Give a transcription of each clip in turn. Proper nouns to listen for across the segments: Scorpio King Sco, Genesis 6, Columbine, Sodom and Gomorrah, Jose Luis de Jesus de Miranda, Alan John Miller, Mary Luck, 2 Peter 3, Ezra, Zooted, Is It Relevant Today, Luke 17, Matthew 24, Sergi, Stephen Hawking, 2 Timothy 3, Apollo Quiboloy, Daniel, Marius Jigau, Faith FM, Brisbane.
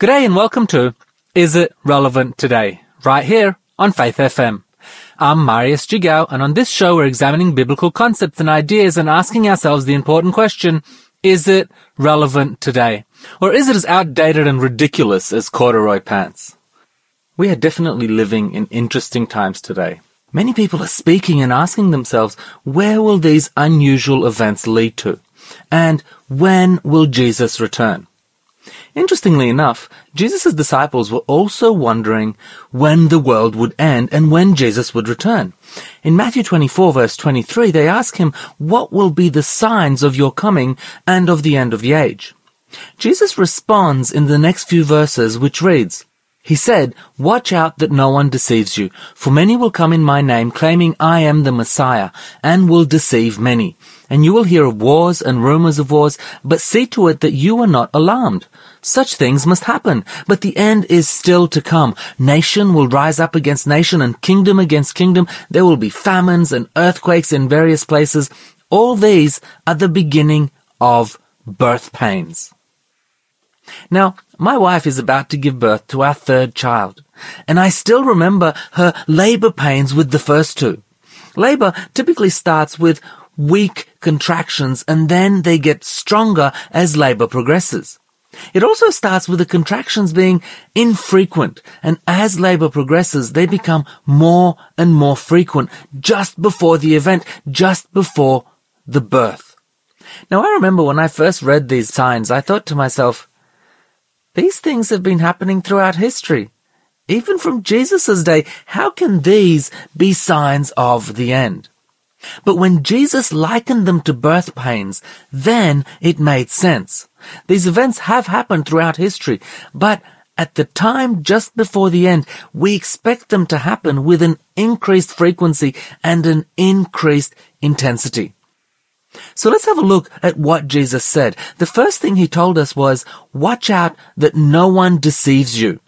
G'day and welcome to Is It Relevant Today? Right here on Faith FM. I'm Marius Jigau, and on this show we're examining biblical concepts and ideas and asking ourselves the important question, is it relevant today? Or is it as outdated and ridiculous as corduroy pants? We are definitely living in interesting times today. Many people are speaking and asking themselves, where will these unusual events lead to? And when will Jesus return? Interestingly enough, Jesus' disciples were also wondering when the world would end and when Jesus would return. In Matthew 24, verse 23, they ask him, "What will be the signs of your coming and of the end of the age?" Jesus responds in the next few verses, which reads, He said, "Watch out that no one deceives you, for many will come in my name, claiming I am the Messiah, and will deceive many. And you will hear of wars and rumors of wars, but see to it that you are not alarmed. Such things must happen, but the end is still to come. Nation will rise up against nation and kingdom against kingdom. There will be famines and earthquakes in various places. All these are the beginning of birth pains." Now, my wife is about to give birth to our third child, and I still remember her labor pains with the first two. Labor typically starts with weak contractions, and then they get stronger as labor progresses. It also starts with the contractions being infrequent, and as labor progresses, they become more and more frequent just before the event, just before the birth. Now, I remember when I first read these signs, I thought to myself, these things have been happening throughout history. Even from Jesus' day, how can these be signs of the end? But when Jesus likened them to birth pains, then it made sense. These events have happened throughout history, but at the time just before the end, we expect them to happen with an increased frequency and an increased intensity. So let's have a look at what Jesus said. The first thing he told us was, "Watch out that no one deceives you."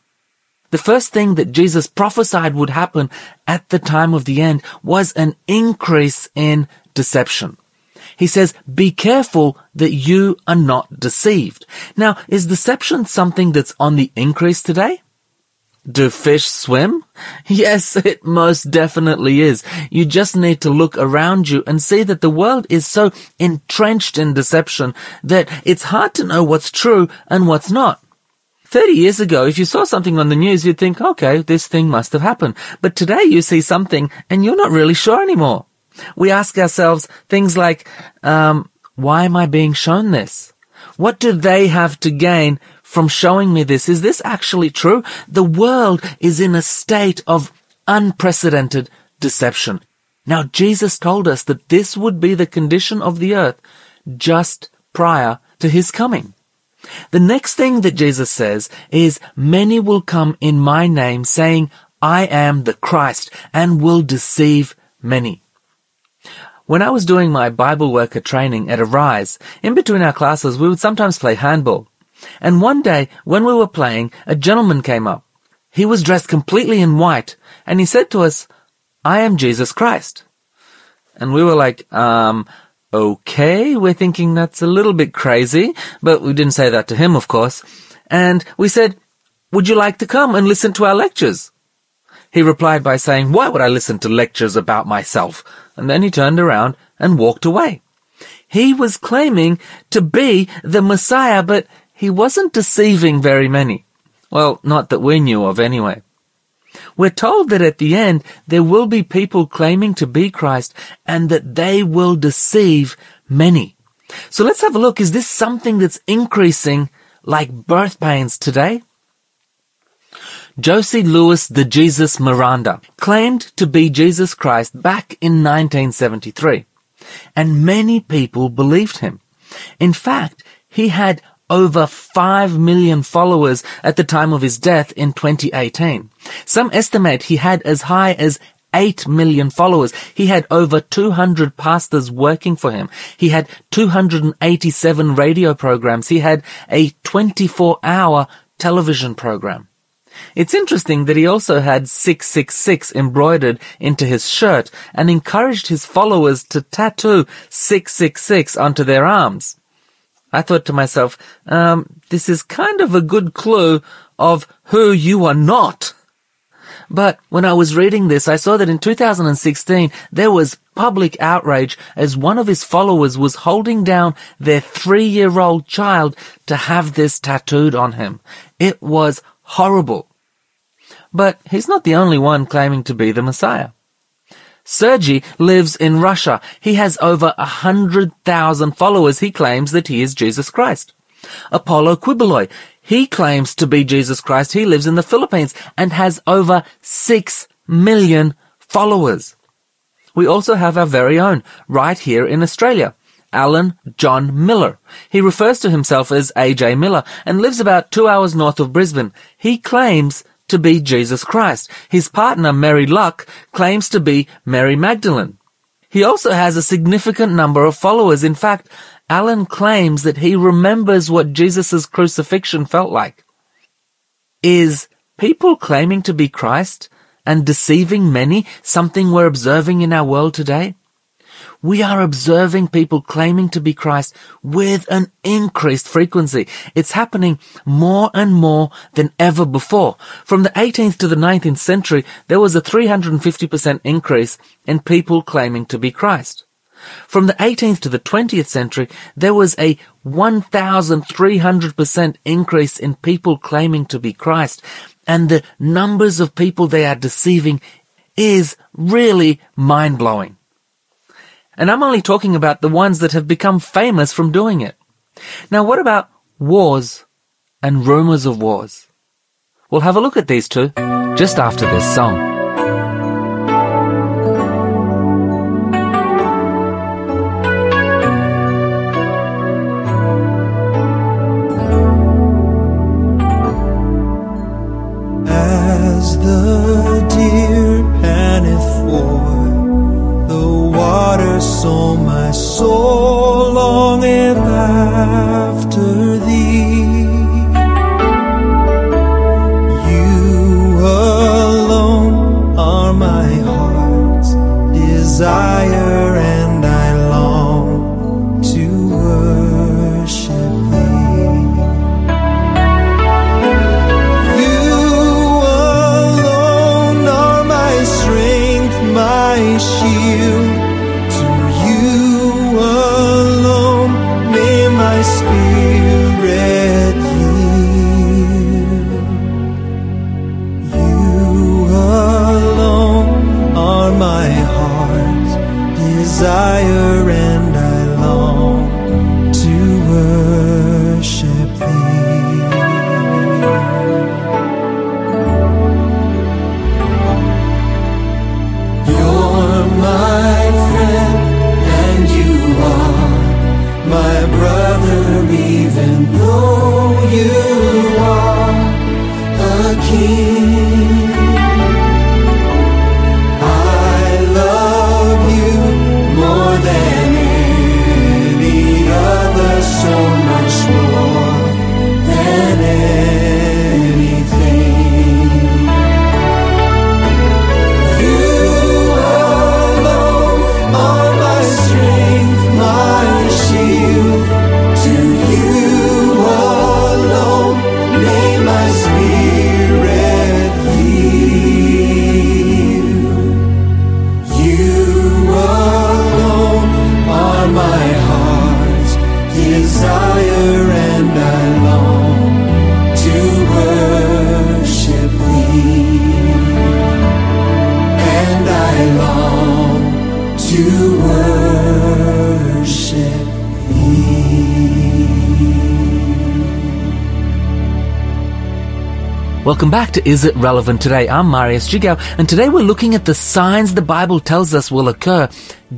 The first thing that Jesus prophesied would happen at the time of the end was an increase in deception. He says, "Be careful that you are not deceived." Now, is deception something that's on the increase today? Do fish swim? Yes, it most definitely is. You just need to look around you and see that the world is so entrenched in deception that it's hard to know what's true and what's not. 30 years ago, if you saw something on the news, you'd think, okay, this thing must have happened. But today you see something and you're not really sure anymore. We ask ourselves things like, why am I being shown this? What do they have to gain from showing me this? Is this actually true? The world is in a state of unprecedented deception. Now, Jesus told us that this would be the condition of the earth just prior to his coming. The next thing that Jesus says is, "Many will come in my name, saying, I am the Christ, and will deceive many." When I was doing my Bible worker training at Arise, in between our classes, we would sometimes play handball. And one day, when we were playing, a gentleman came up. He was dressed completely in white, and he said to us, "I am Jesus Christ." And we were like, okay, we're thinking that's a little bit crazy, but we didn't say that to him, of course. And we said, "Would you like to come and listen to our lectures?" He replied by saying, "Why would I listen to lectures about myself?" And then he turned around and walked away. He was claiming to be the Messiah, but he wasn't deceiving very many. Well, not that we knew of anyway. We're told that at the end, there will be people claiming to be Christ and that they will deceive many. So let's have a look. Is this something that's increasing like birth pains today? Jose Luis de Jesus de Miranda claimed to be Jesus Christ back in 1973, and many people believed him. In fact, he had over 5 million followers at the time of his death in 2018. Some estimate he had as high as 8 million followers. He had over 200 pastors working for him. He had 287 radio programs. He had a 24-hour television program. It's interesting that he also had 666 embroidered into his shirt and encouraged his followers to tattoo 666 onto their arms. I thought to myself, this is kind of a good clue of who you are not. But when I was reading this, I saw that in 2016, there was public outrage as one of his followers was holding down their 3-year-old child to have this tattooed on him. It was horrible. But he's not the only one claiming to be the Messiah. Sergi lives in Russia. He has over 100,000 followers. He claims that he is Jesus Christ. Apollo Quiboloy. He claims to be Jesus Christ. He lives in the Philippines and has over 6 million followers. We also have our very own right here in Australia, Alan John Miller. He refers to himself as AJ Miller and lives about 2 hours north of Brisbane. He claims to be Jesus Christ. His partner, Mary Luck, claims to be Mary Magdalene. He also has a significant number of followers. In fact, Alan claims that he remembers what Jesus' crucifixion felt like. Is people claiming to be Christ and deceiving many something we're observing in our world today? We are observing people claiming to be Christ with an increased frequency. It's happening more and more than ever before. From the 18th to the 19th century, there was a 350% increase in people claiming to be Christ. From the 18th to the 20th century, there was a 1,300% increase in people claiming to be Christ. And the numbers of people they are deceiving is really mind-blowing. And I'm only talking about the ones that have become famous from doing it. Now, what about wars and rumors of wars? We'll have a look at these two just after this song. As the deer panteth for water, so my soul longeth after thee. You alone are my heart's desire, and I long to worship thee. You alone are my strength, my shield. Desire and I long to worship thee. You're my friend and you are my brother, even though you are a king. Welcome back to Is It Relevant Today? I'm Marius Jigau, and today we're looking at the signs the Bible tells us will occur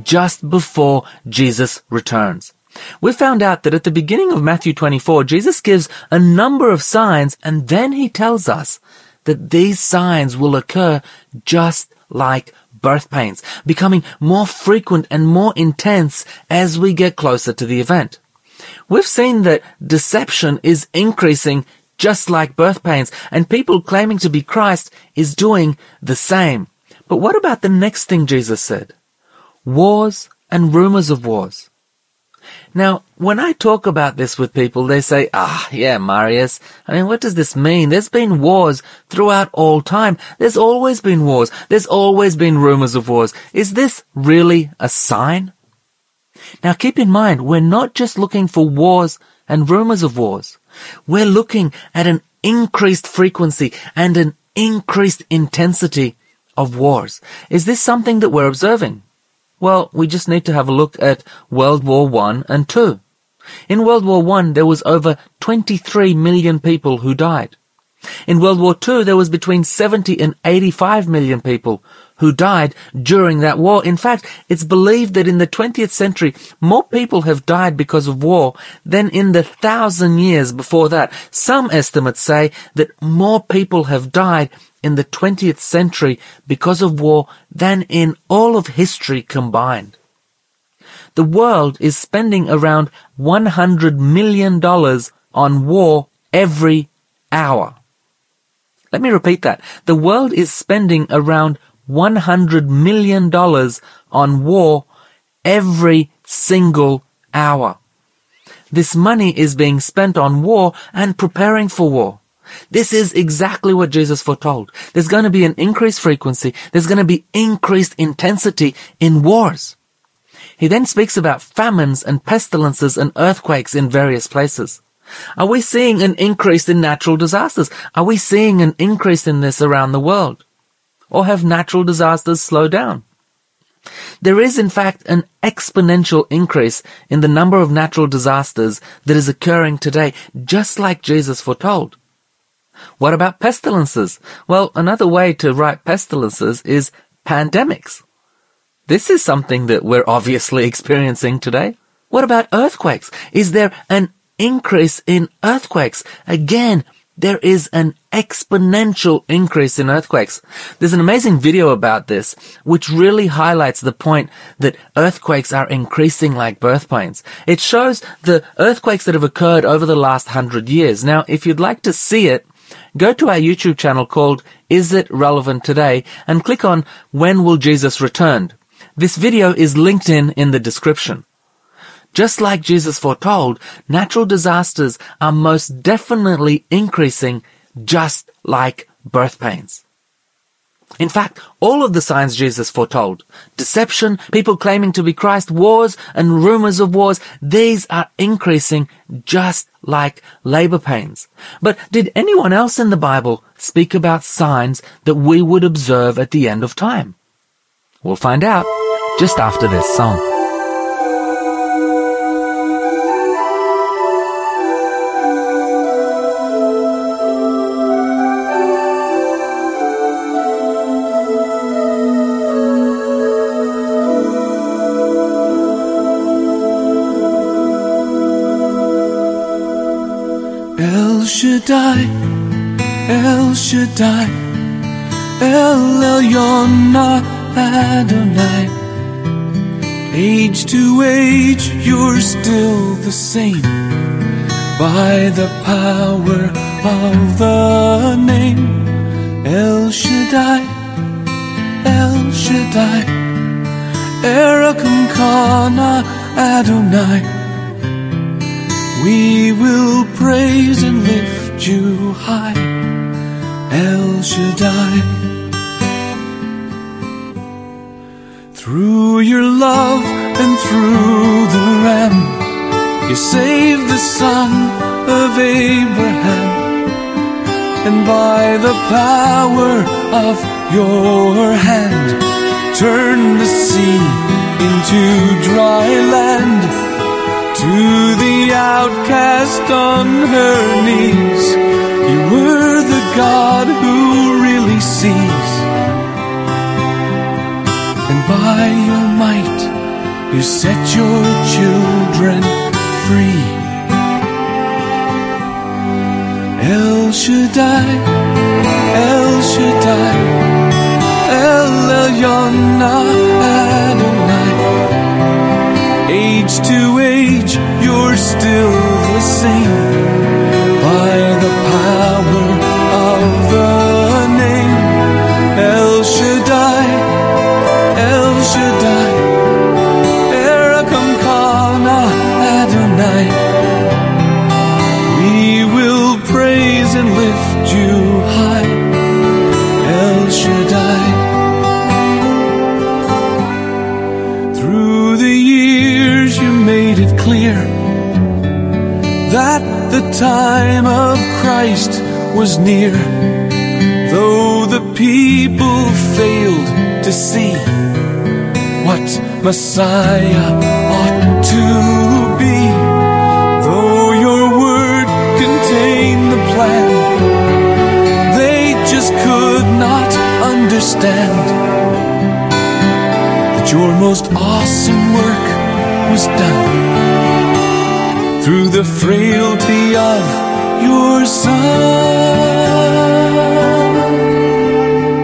just before Jesus returns. We found out that at the beginning of Matthew 24, Jesus gives a number of signs, and then he tells us that these signs will occur just like birth pains, becoming more frequent and more intense as we get closer to the event. We've seen that deception is increasing just like birth pains, and people claiming to be Christ is doing the same. But what about the next thing Jesus said? Wars and rumors of wars. Now, when I talk about this with people, they say, Marius, I mean, what does this mean? There's been wars throughout all time. There's always been wars. There's always been rumors of wars. Is this really a sign? Now, keep in mind, we're not just looking for wars and rumors of wars. We're looking at an increased frequency and an increased intensity of wars. Is this something that we're observing? Well, we just need to have a look at World War I and II. In World War I, there was over 23 million people who died. In World War II, there was between 70 and 85 million people who died during that war. In fact, it's believed that in the 20th century, more people have died because of war than in the 1,000 years before that. Some estimates say that more people have died in the 20th century because of war than in all of history combined. The world is spending around $100 million on war every hour. Let me repeat that. The world is spending around $100 million on war every single hour. This money is being spent on war and preparing for war. This is exactly what Jesus foretold. There's going to be an increased frequency. There's going to be increased intensity in wars. He then speaks about famines and pestilences and earthquakes in various places. Are we seeing an increase in natural disasters? Are we seeing an increase in this around the world? Or have natural disasters slowed down? There is, in fact, an exponential increase in the number of natural disasters that is occurring today, just like Jesus foretold. What about pestilences? Well, another way to write pestilences is pandemics. This is something that we're obviously experiencing today. What about earthquakes? Is there an increase in earthquakes? Again, there is an exponential increase in earthquakes. There's an amazing video about this, which really highlights the point that earthquakes are increasing like birth pains. It shows the earthquakes that have occurred over the last 100 years. Now, if you'd like to see it, go to our YouTube channel called Is It Relevant Today and click on When Will Jesus Return? This video is linked in the description. Just like Jesus foretold, natural disasters are most definitely increasing, just like birth pains. In fact, all of the signs Jesus foretold, deception, people claiming to be Christ, wars and rumors of wars, these are increasing just like labor pains. But did anyone else in the Bible speak about signs that we would observe at the end of time? We'll find out just after this song. El Shaddai, El Elyon Adonai. Age to age, you're still the same. By the power of the name, El Shaddai, El Shaddai, Erekum Kana Adonai. We will praise and lift you high, El Shaddai. Through your love and through the Ram, you saved the son of Abraham. And by the power of your hand, turn the sea into dry land. To the outcast on her knees, you were the God who really sees. And by your might, you set your children free. El Shaddai, El Shaddai, El Elyon Adonai. Age to age, you're still the same. By the power of the name, El Shaddai, El Shaddai, Erekum Kana Adonai. was near, though the people failed to see what Messiah ought to be. Though your word contained the plan, they just could not understand that your most awesome work was done through the frailty of your Son.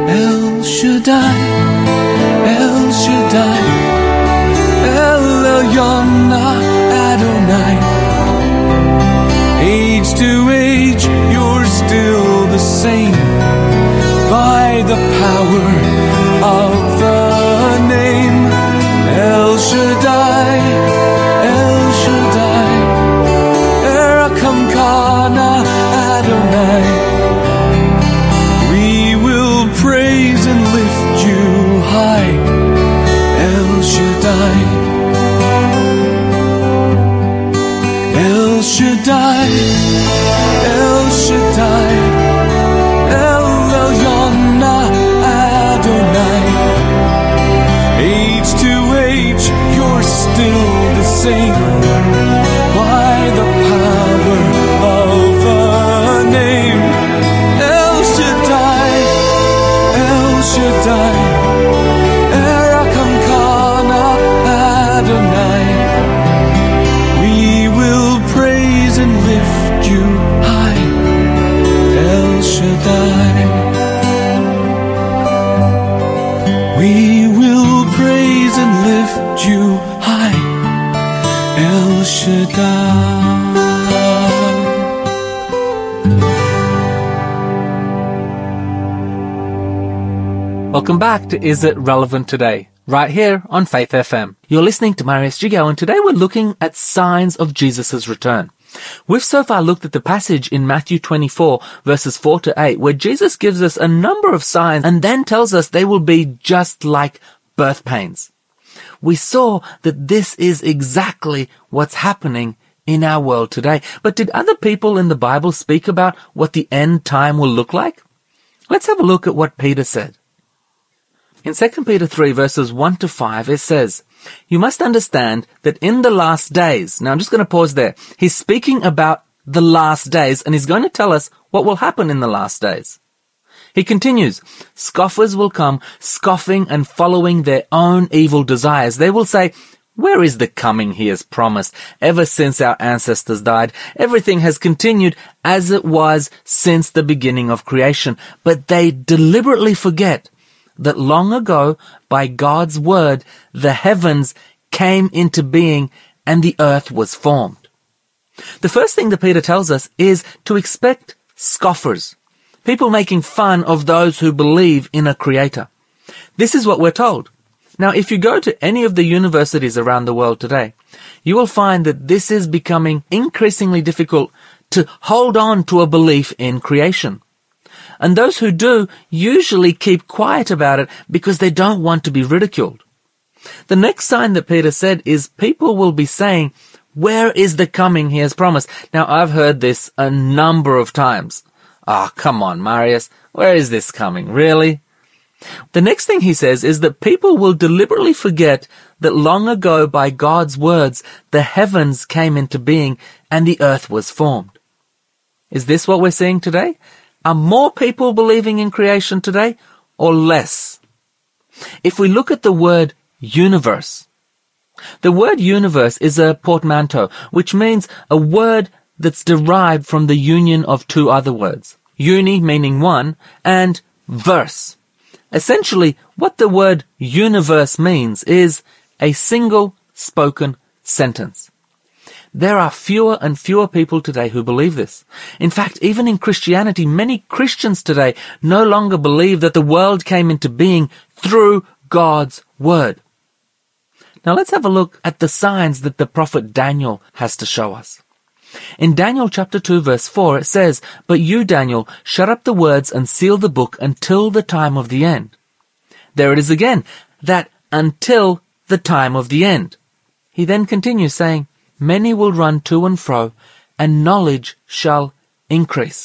El Shaddai, El Shaddai, El Elyon Adonai. Age to age, you're still the same. By the power of the name, El Shaddai, El Shaddai, Erkamkana Adonai. We will praise and lift you high, El Shaddai, El Shaddai, El Shaddai, El Elyon Adonai. Age to age, you're still the same. By the power of the name, El Shaddai, El Shaddai, Erkamkana Adonai. We will praise and lift you high, El Shaddai. We will praise and lift you high, El Shaddai. Welcome back to Is It Relevant Today, right here on Faith FM. You're listening to Marius Jigau, and today we're looking at signs of Jesus' return. We've so far looked at the passage in Matthew 24, verses 4-8, where Jesus gives us a number of signs and then tells us they will be just like birth pains. We saw that this is exactly what's happening in our world today. But did other people in the Bible speak about what the end time will look like? Let's have a look at what Peter said. In 2 Peter 3 verses 1-5, it says, "You must understand that in the last days..." Now I'm just going to pause there. He's speaking about the last days, and he's going to tell us what will happen in the last days. He continues, "Scoffers will come, scoffing and following their own evil desires. They will say, 'Where is the coming he has promised? Ever since our ancestors died, everything has continued as it was since the beginning of creation.' But they deliberately forget that long ago, by God's word, the heavens came into being and the earth was formed." The first thing that Peter tells us is to expect scoffers, people making fun of those who believe in a creator. This is what we're told. Now, if you go to any of the universities around the world today, you will find that this is becoming increasingly difficult to hold on to a belief in creation. And those who do usually keep quiet about it because they don't want to be ridiculed. The next sign that Peter said is people will be saying, "Where is the coming he has promised?" Now, I've heard this a number of times. "Ah, come on, Marius, where is this coming, really?" The next thing he says is that people will deliberately forget that long ago by God's words, the heavens came into being and the earth was formed. Is this what we're seeing today? Are more people believing in creation today or less? If we look at the word universe, the word universe is a portmanteau, which means a word that's derived from the union of two other words, uni meaning one and verse. Essentially, what the word universe means is a single spoken sentence. There are fewer and fewer people today who believe this. In fact, even in Christianity, many Christians today no longer believe that the world came into being through God's word. Now let's have a look at the signs that the prophet Daniel has to show us. In Daniel chapter 2 verse 4, it says, "But you, Daniel, shut up the words and seal the book until the time of the end." There it is again, that until the time of the end. He then continues saying, "Many will run to and fro, and knowledge shall increase."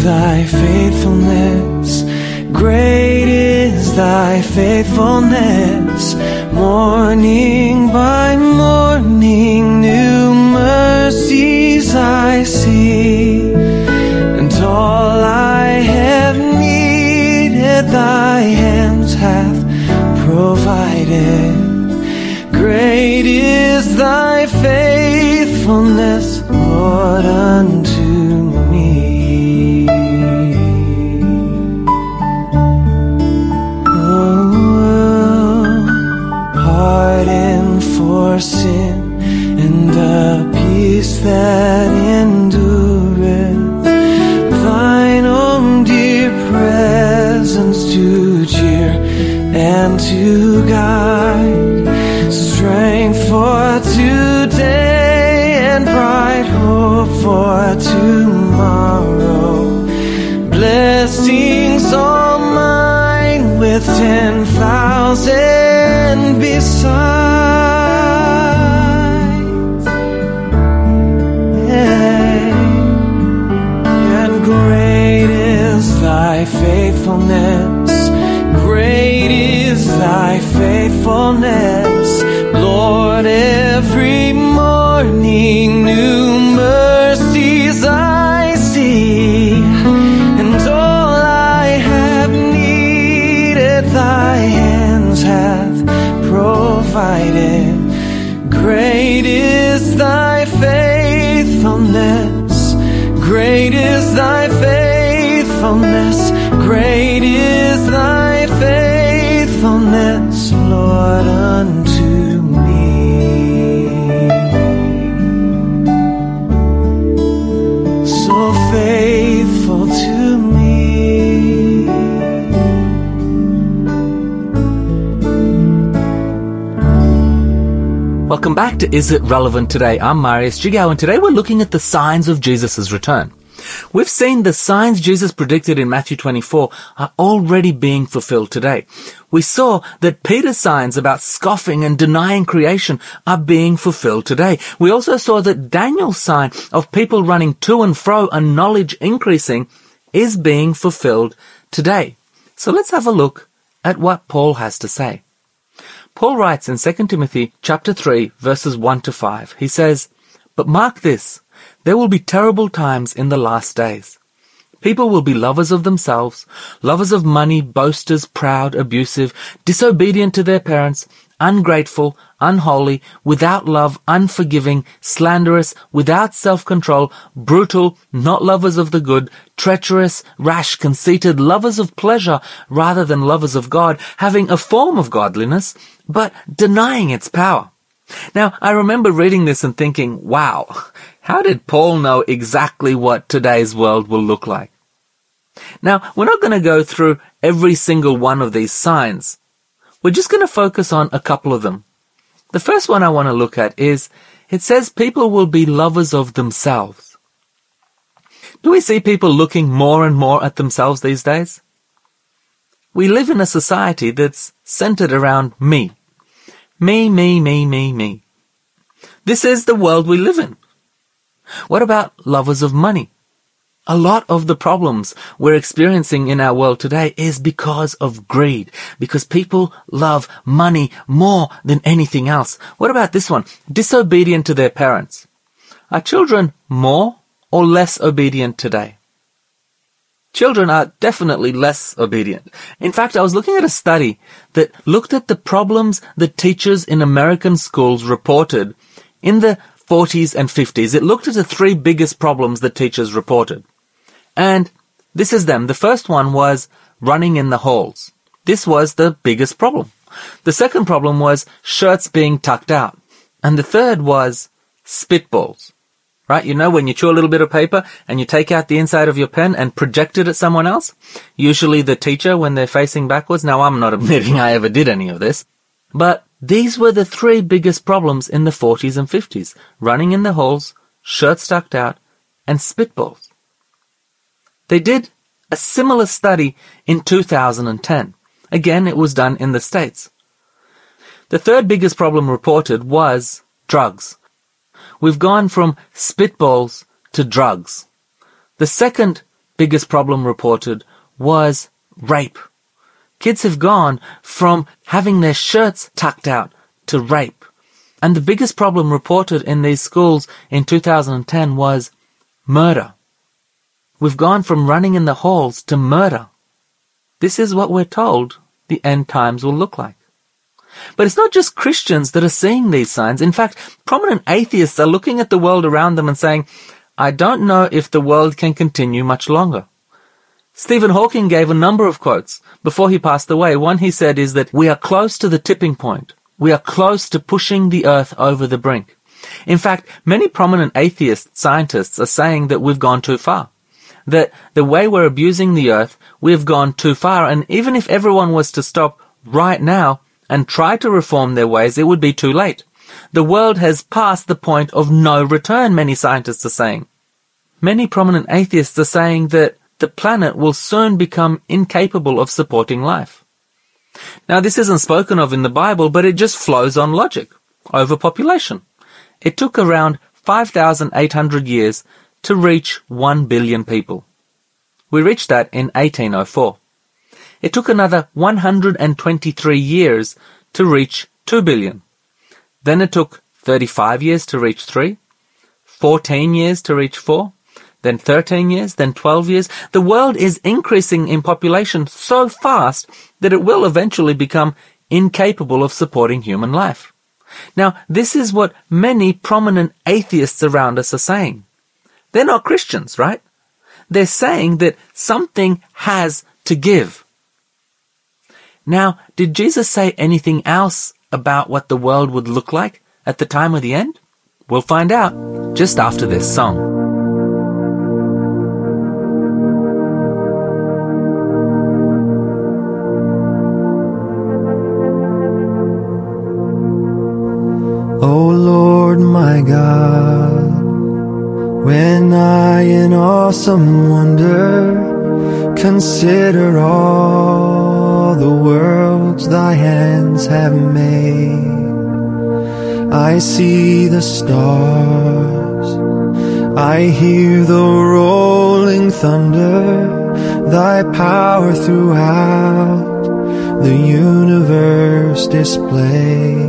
Thy faithfulness, great is thy faithfulness. Morning by morning, new mercies I see, and all I have needed, thy hands hath provided. Great is thy faithfulness, Lord, unto me. Pardon for sin and a peace that endureth, thine own dear presence to cheer and to guide, strength for today and bright hope for tomorrow. Blessings all mine with with 10,000 besides, and great is thy faithfulness, great is thy faithfulness, Lord, every morning new mercies I see, and all I have needed thy hands have provided. Great is thy faithfulness, great is thy faithfulness, great is thy faithfulness, Lord, unto me. So faithful to me. Welcome back to Is It Relevant Today? I'm Marius Jigau, and today we're looking at the signs of Jesus' return. We've seen the signs Jesus predicted in Matthew 24 are already being fulfilled today. We saw that Peter's signs about scoffing and denying creation are being fulfilled today. We also saw that Daniel's sign of people running to and fro and knowledge increasing is being fulfilled today. So let's have a look at what Paul has to say. Paul writes in 2 Timothy chapter 3, verses 1-5. He says, "But mark this, there will be terrible times in the last days. People will be lovers of themselves, lovers of money, boasters, proud, abusive, disobedient to their parents, ungrateful, unholy, without love, unforgiving, slanderous, without self-control, brutal, not lovers of the good, treacherous, rash, conceited, lovers of pleasure rather than lovers of God, having a form of godliness, but denying its power." Now, I remember reading this and thinking, wow, how did Paul know exactly what today's world will look like? Now, we're not going to go through every single one of these signs. We're just going to focus on a couple of them. The first one I want to look at is, it says people will be lovers of themselves. Do we see people looking more and more at themselves these days? We live in a society that's centered around me. Me, me, me, me, me. This is the world we live in. What about lovers of money? A lot of the problems we're experiencing in our world today is because of greed, because people love money more than anything else. What about this one? Disobedient to their parents. Are children more or less obedient today? Children are definitely less obedient. In fact, I was looking at a study that looked at the problems that teachers in American schools reported in the 40s and 50s. It looked at the three biggest problems that teachers reported. And this is them. The first one was running in the halls. This was the biggest problem. The second problem was shirts being tucked out. And the third was spitballs. Right? You know, when you chew a little bit of paper and you take out the inside of your pen and project it at someone else, usually the teacher when they're facing backwards. Now, I'm not admitting I ever did any of this, but these were the three biggest problems in the 40s and 50s, running in the halls, shirts tucked out, and spitballs. They did a similar study in 2010. Again, it was done in the States. The third biggest problem reported was drugs. We've gone from spitballs to drugs. The second biggest problem reported was rape. Kids have gone from having their shirts tucked out to rape. And the biggest problem reported in these schools in 2010 was murder. We've gone from running in the halls to murder. This is what we're told the end times will look like. But it's not just Christians that are seeing these signs. In fact, prominent atheists are looking at the world around them and saying, I don't know if the world can continue much longer. Stephen Hawking gave a number of quotes before he passed away. One he said is that we are close to the tipping point. We are close to pushing the earth over the brink. In fact, many prominent atheist scientists are saying that we've gone too far. That the way we're abusing the earth, we've gone too far. And even if everyone was to stop right now and try to reform their ways, it would be too late. The world has passed the point of no return, many scientists are saying. Many prominent atheists are saying that the planet will soon become incapable of supporting life. Now, this isn't spoken of in the Bible, but it just flows on logic. Overpopulation. It took around 5,800 years to reach 1 billion people. We reached that in 1804. It took another 123 years to reach 2 billion. Then it took 35 years to reach 3, 14 years to reach 4, then 13 years, then 12 years. The world is increasing in population so fast that it will eventually become incapable of supporting human life. Now, this is what many prominent atheists around us are saying. They're not Christians, right? They're saying that something has to give. Now, did Jesus say anything else about what the world would look like at the time of the end? We'll find out just after this song. O Lord my God, when I in awesome wonder consider all the worlds thy hands have made, I see the stars, I hear the rolling thunder, thy power throughout the universe displayed.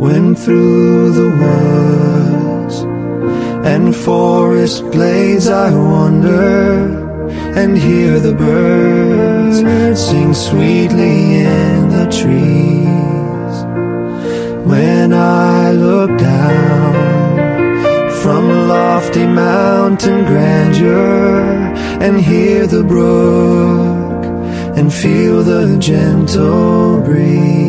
When through the woods and forest glades I wander and hear the birds sing sweetly in the trees, when I look down from lofty mountain grandeur and hear the brook and feel the gentle breeze,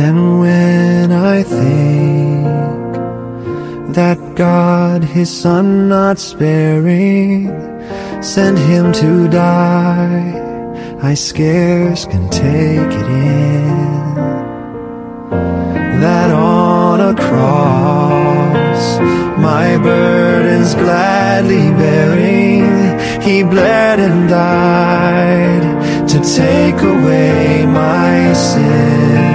And when I think that God, his Son not sparing, sent him to die, I scarce can take it in, that on a cross my burdens gladly bearing, he bled and died to take away my sin.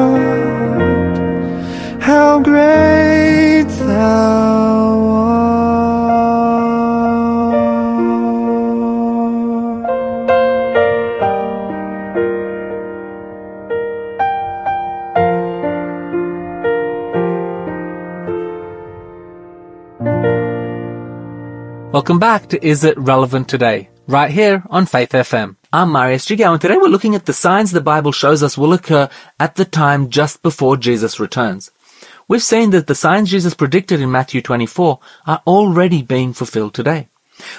art, how great thou art. Welcome back to Is It Relevant Today, right here on Faith FM. I'm Marius Jigau, and today we're looking at the signs the Bible shows us will occur at the time just before Jesus returns. We've seen that the signs Jesus predicted in Matthew 24 are already being fulfilled today.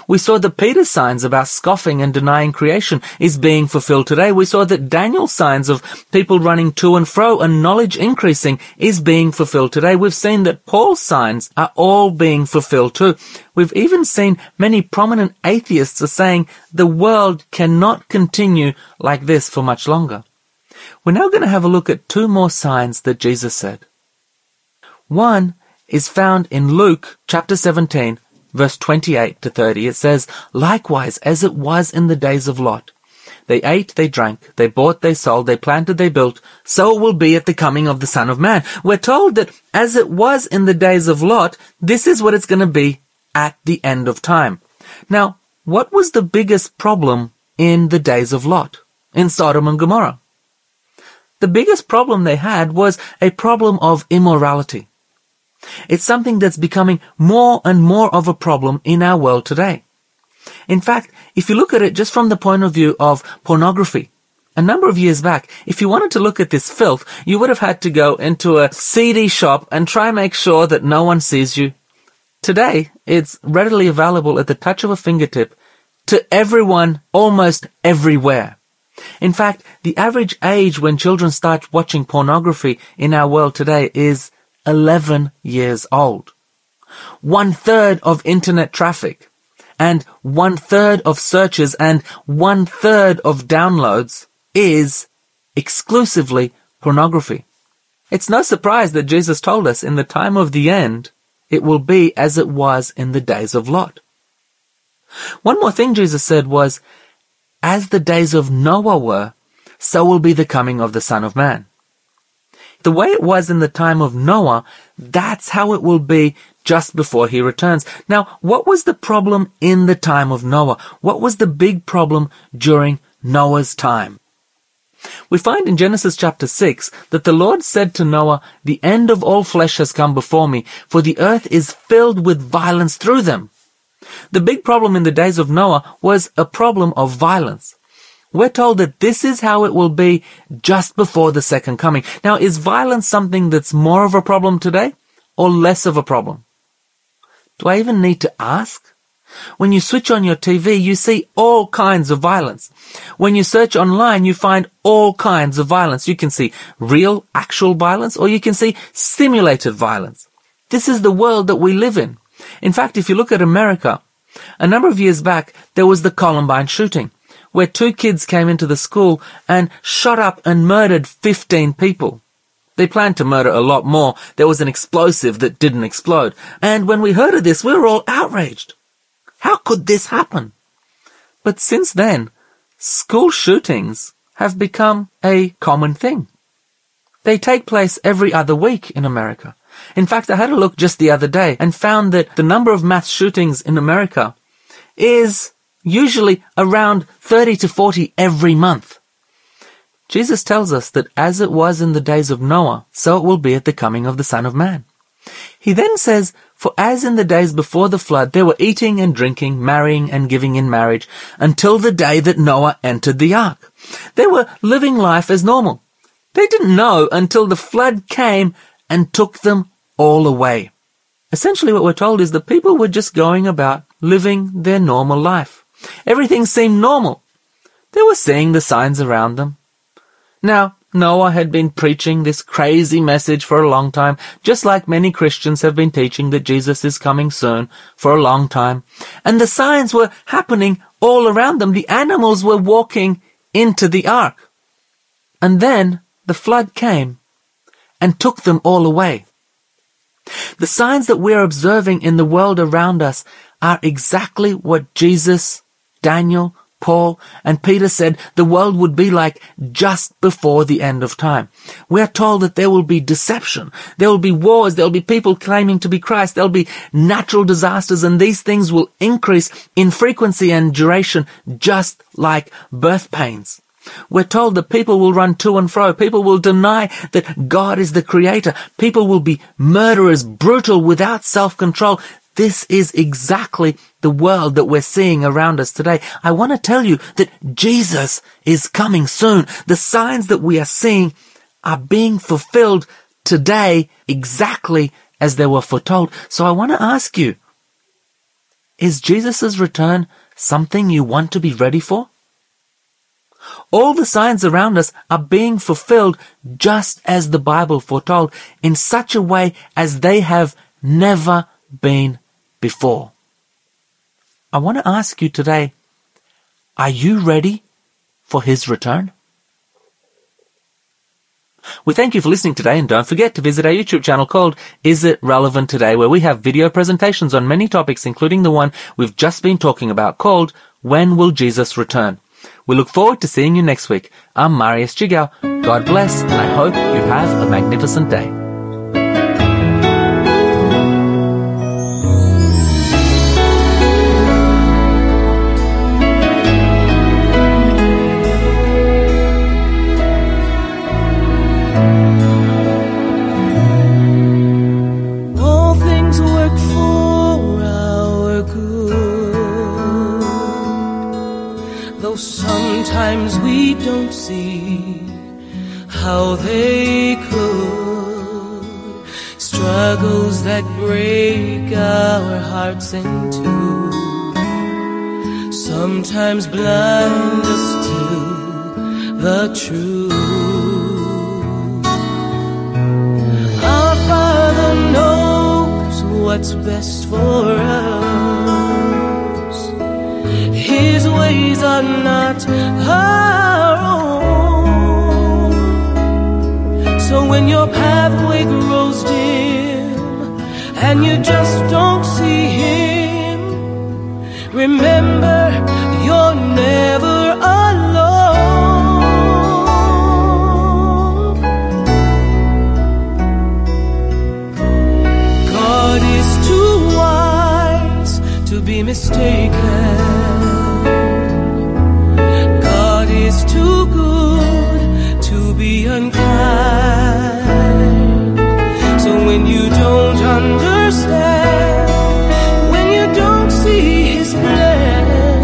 We saw that Peter's signs about scoffing and denying creation is being fulfilled today. We saw that Daniel's signs of people running to and fro and knowledge increasing is being fulfilled today. We've seen that Paul's signs are all being fulfilled too. We've even seen many prominent atheists are saying the world cannot continue like this for much longer. We're now going to have a look at two more signs that Jesus said. One is found in Luke chapter 17, verse 28 to 30. It says, "Likewise, as it was in the days of Lot, they ate, they drank, they bought, they sold, they planted, they built. So it will be at the coming of the Son of Man." We're told that as it was in the days of Lot, this is what it's going to be at the end of time. Now, what was the biggest problem in the days of Lot, in Sodom and Gomorrah? The biggest problem they had was a problem of immorality. It's something that's becoming more and more of a problem in our world today. In fact, if you look at it just from the point of view of pornography, a number of years back, if you wanted to look at this filth, you would have had to go into a CD shop and try and make sure that no one sees you. Today, it's readily available at the touch of a fingertip to everyone, almost everywhere. In fact, the average age when children start watching pornography in our world today is 11 years old. 1/3 of internet traffic and 1/3 of searches and 1/3 of downloads is exclusively pornography. It's no surprise that Jesus told us in the time of the end, it will be as it was in the days of Lot. One more thing Jesus said was, as the days of Noah were, so will be the coming of the Son of Man. The way it was in the time of Noah, that's how it will be just before he returns. Now, what was the problem in the time of Noah? What was the big problem during Noah's time? We find in Genesis chapter 6 that the Lord said to Noah, "The end of all flesh has come before me, for the earth is filled with violence through them." The big problem in the days of Noah was a problem of violence. We're told that this is how it will be just before the second coming. Now, is violence something that's more of a problem today or less of a problem? Do I even need to ask? When you switch on your TV, you see all kinds of violence. When you search online, you find all kinds of violence. You can see real, actual violence, or you can see simulated violence. This is the world that we live in. In fact, if you look at America, a number of years back, there was the Columbine shooting, where 2 kids came into the school and shot up and murdered 15 people. They planned to murder a lot more. There was an explosive that didn't explode. And when we heard of this, we were all outraged. How could this happen? But since then, school shootings have become a common thing. They take place every other week in America. In fact, I had a look just the other day and found that the number of mass shootings in America is usually around 30 to 40 every month. Jesus tells us that as it was in the days of Noah, so it will be at the coming of the Son of Man. He then says, "For as in the days before the flood, there were eating and drinking, marrying and giving in marriage, until the day that Noah entered the ark." They were living life as normal. They didn't know until the flood came and took them all away. Essentially what we're told is the people were just going about living their normal life. Everything seemed normal. They were seeing the signs around them. Now, Noah had been preaching this crazy message for a long time, just like many Christians have been teaching that Jesus is coming soon for a long time. And the signs were happening all around them. The animals were walking into the ark. And then the flood came and took them all away. The signs that we are observing in the world around us are exactly what Jesus, Daniel, Paul, and Peter said the world would be like just before the end of time. We are told that there will be deception, there will be wars, there will be people claiming to be Christ, there will be natural disasters, and these things will increase in frequency and duration just like birth pains. We're told that people will run to and fro, people will deny that God is the creator, people will be murderers, brutal, without self-control. This is exactly the world that we're seeing around us today. I want to tell you that Jesus is coming soon. The signs that we are seeing are being fulfilled today exactly as they were foretold. So I want to ask you, is Jesus' return something you want to be ready for? All the signs around us are being fulfilled just as the Bible foretold, in such a way as they have never been before. I want to ask you today, are you ready for His return? We thank you for listening today, and don't forget to visit our YouTube channel called Is It Relevant Today, where we have video presentations on many topics, including the one we've just been talking about called When Will Jesus Return? We look forward to seeing you next week. I'm Marius Jigau. God bless, and I hope you have a magnificent day. Sometimes we don't see how they could. Struggles that break our hearts in two sometimes blind us to the truth. Our Father knows what's best for us. His ways are not our own. So when your pathway grows dim and you just don't see Him, remember you're never alone. God is too wise to be mistaken. Too good to be unkind. So when you don't understand, when you don't see His plan,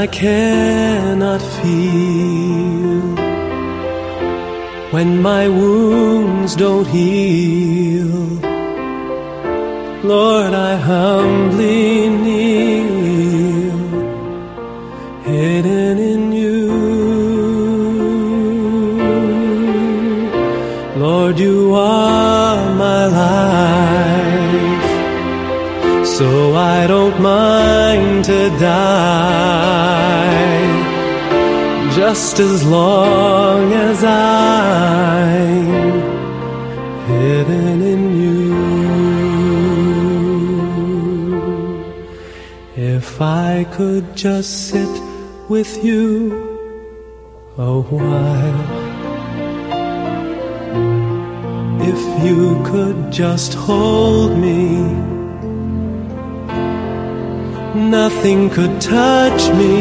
I cannot feel, when my wounds don't heal, Lord, I humbly kneel, hidden in you. Lord, you are my life, so I don't mind to die, just as long as I'm hidden in you. If I could just sit with you a while, if you could just hold me, nothing could touch me,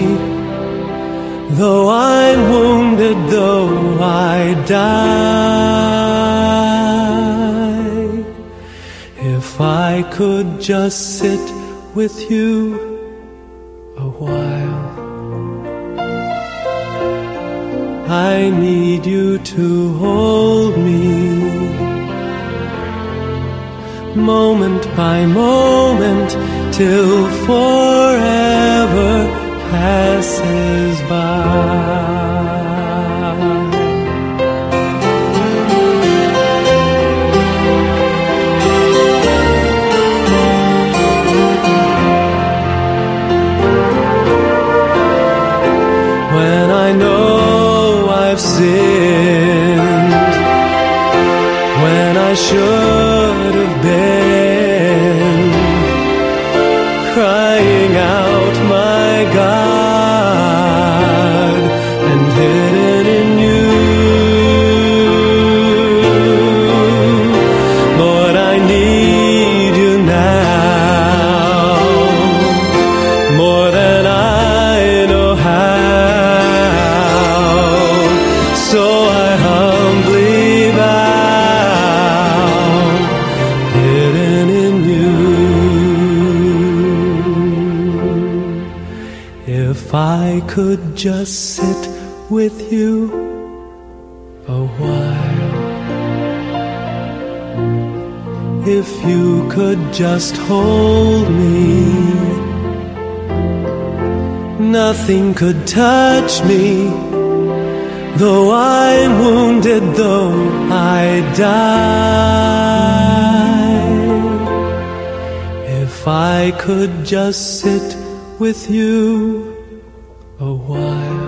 though I'm wounded, though I die. If I could just sit with you a while, I need you to hold me, moment by moment, till forever passes by. Sinned when I should have been crying out, my God, and hidden in you. Lord, I need you now more than I know how. Could just sit with you a while, if you could just hold me, nothing could touch me, though I'm wounded, though I die. If I could just sit with you a while,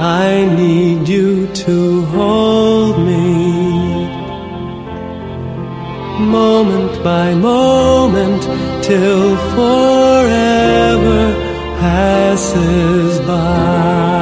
I need you to hold me, moment by moment, till forever passes by.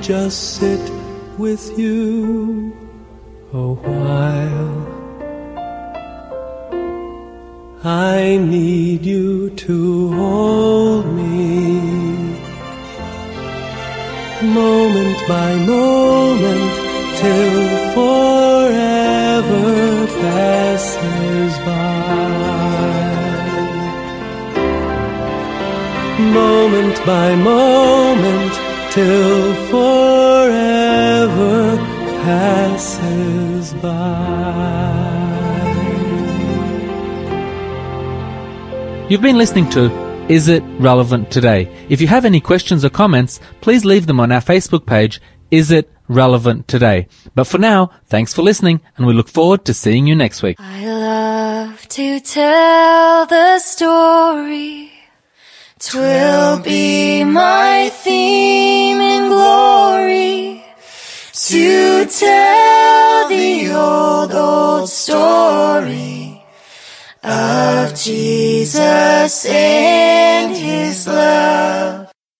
Just sit with you a while, I need you to hold me, moment by moment, till forever passes by, moment by moment, till forever passes by. You've been listening to Is It Relevant Today? If you have any questions or comments, please leave them on our Facebook page, Is It Relevant Today? But for now, thanks for listening, and we look forward to seeing you next week. I love to tell the story. 'Twill be my theme in glory to tell the old, old story of Jesus and his is love.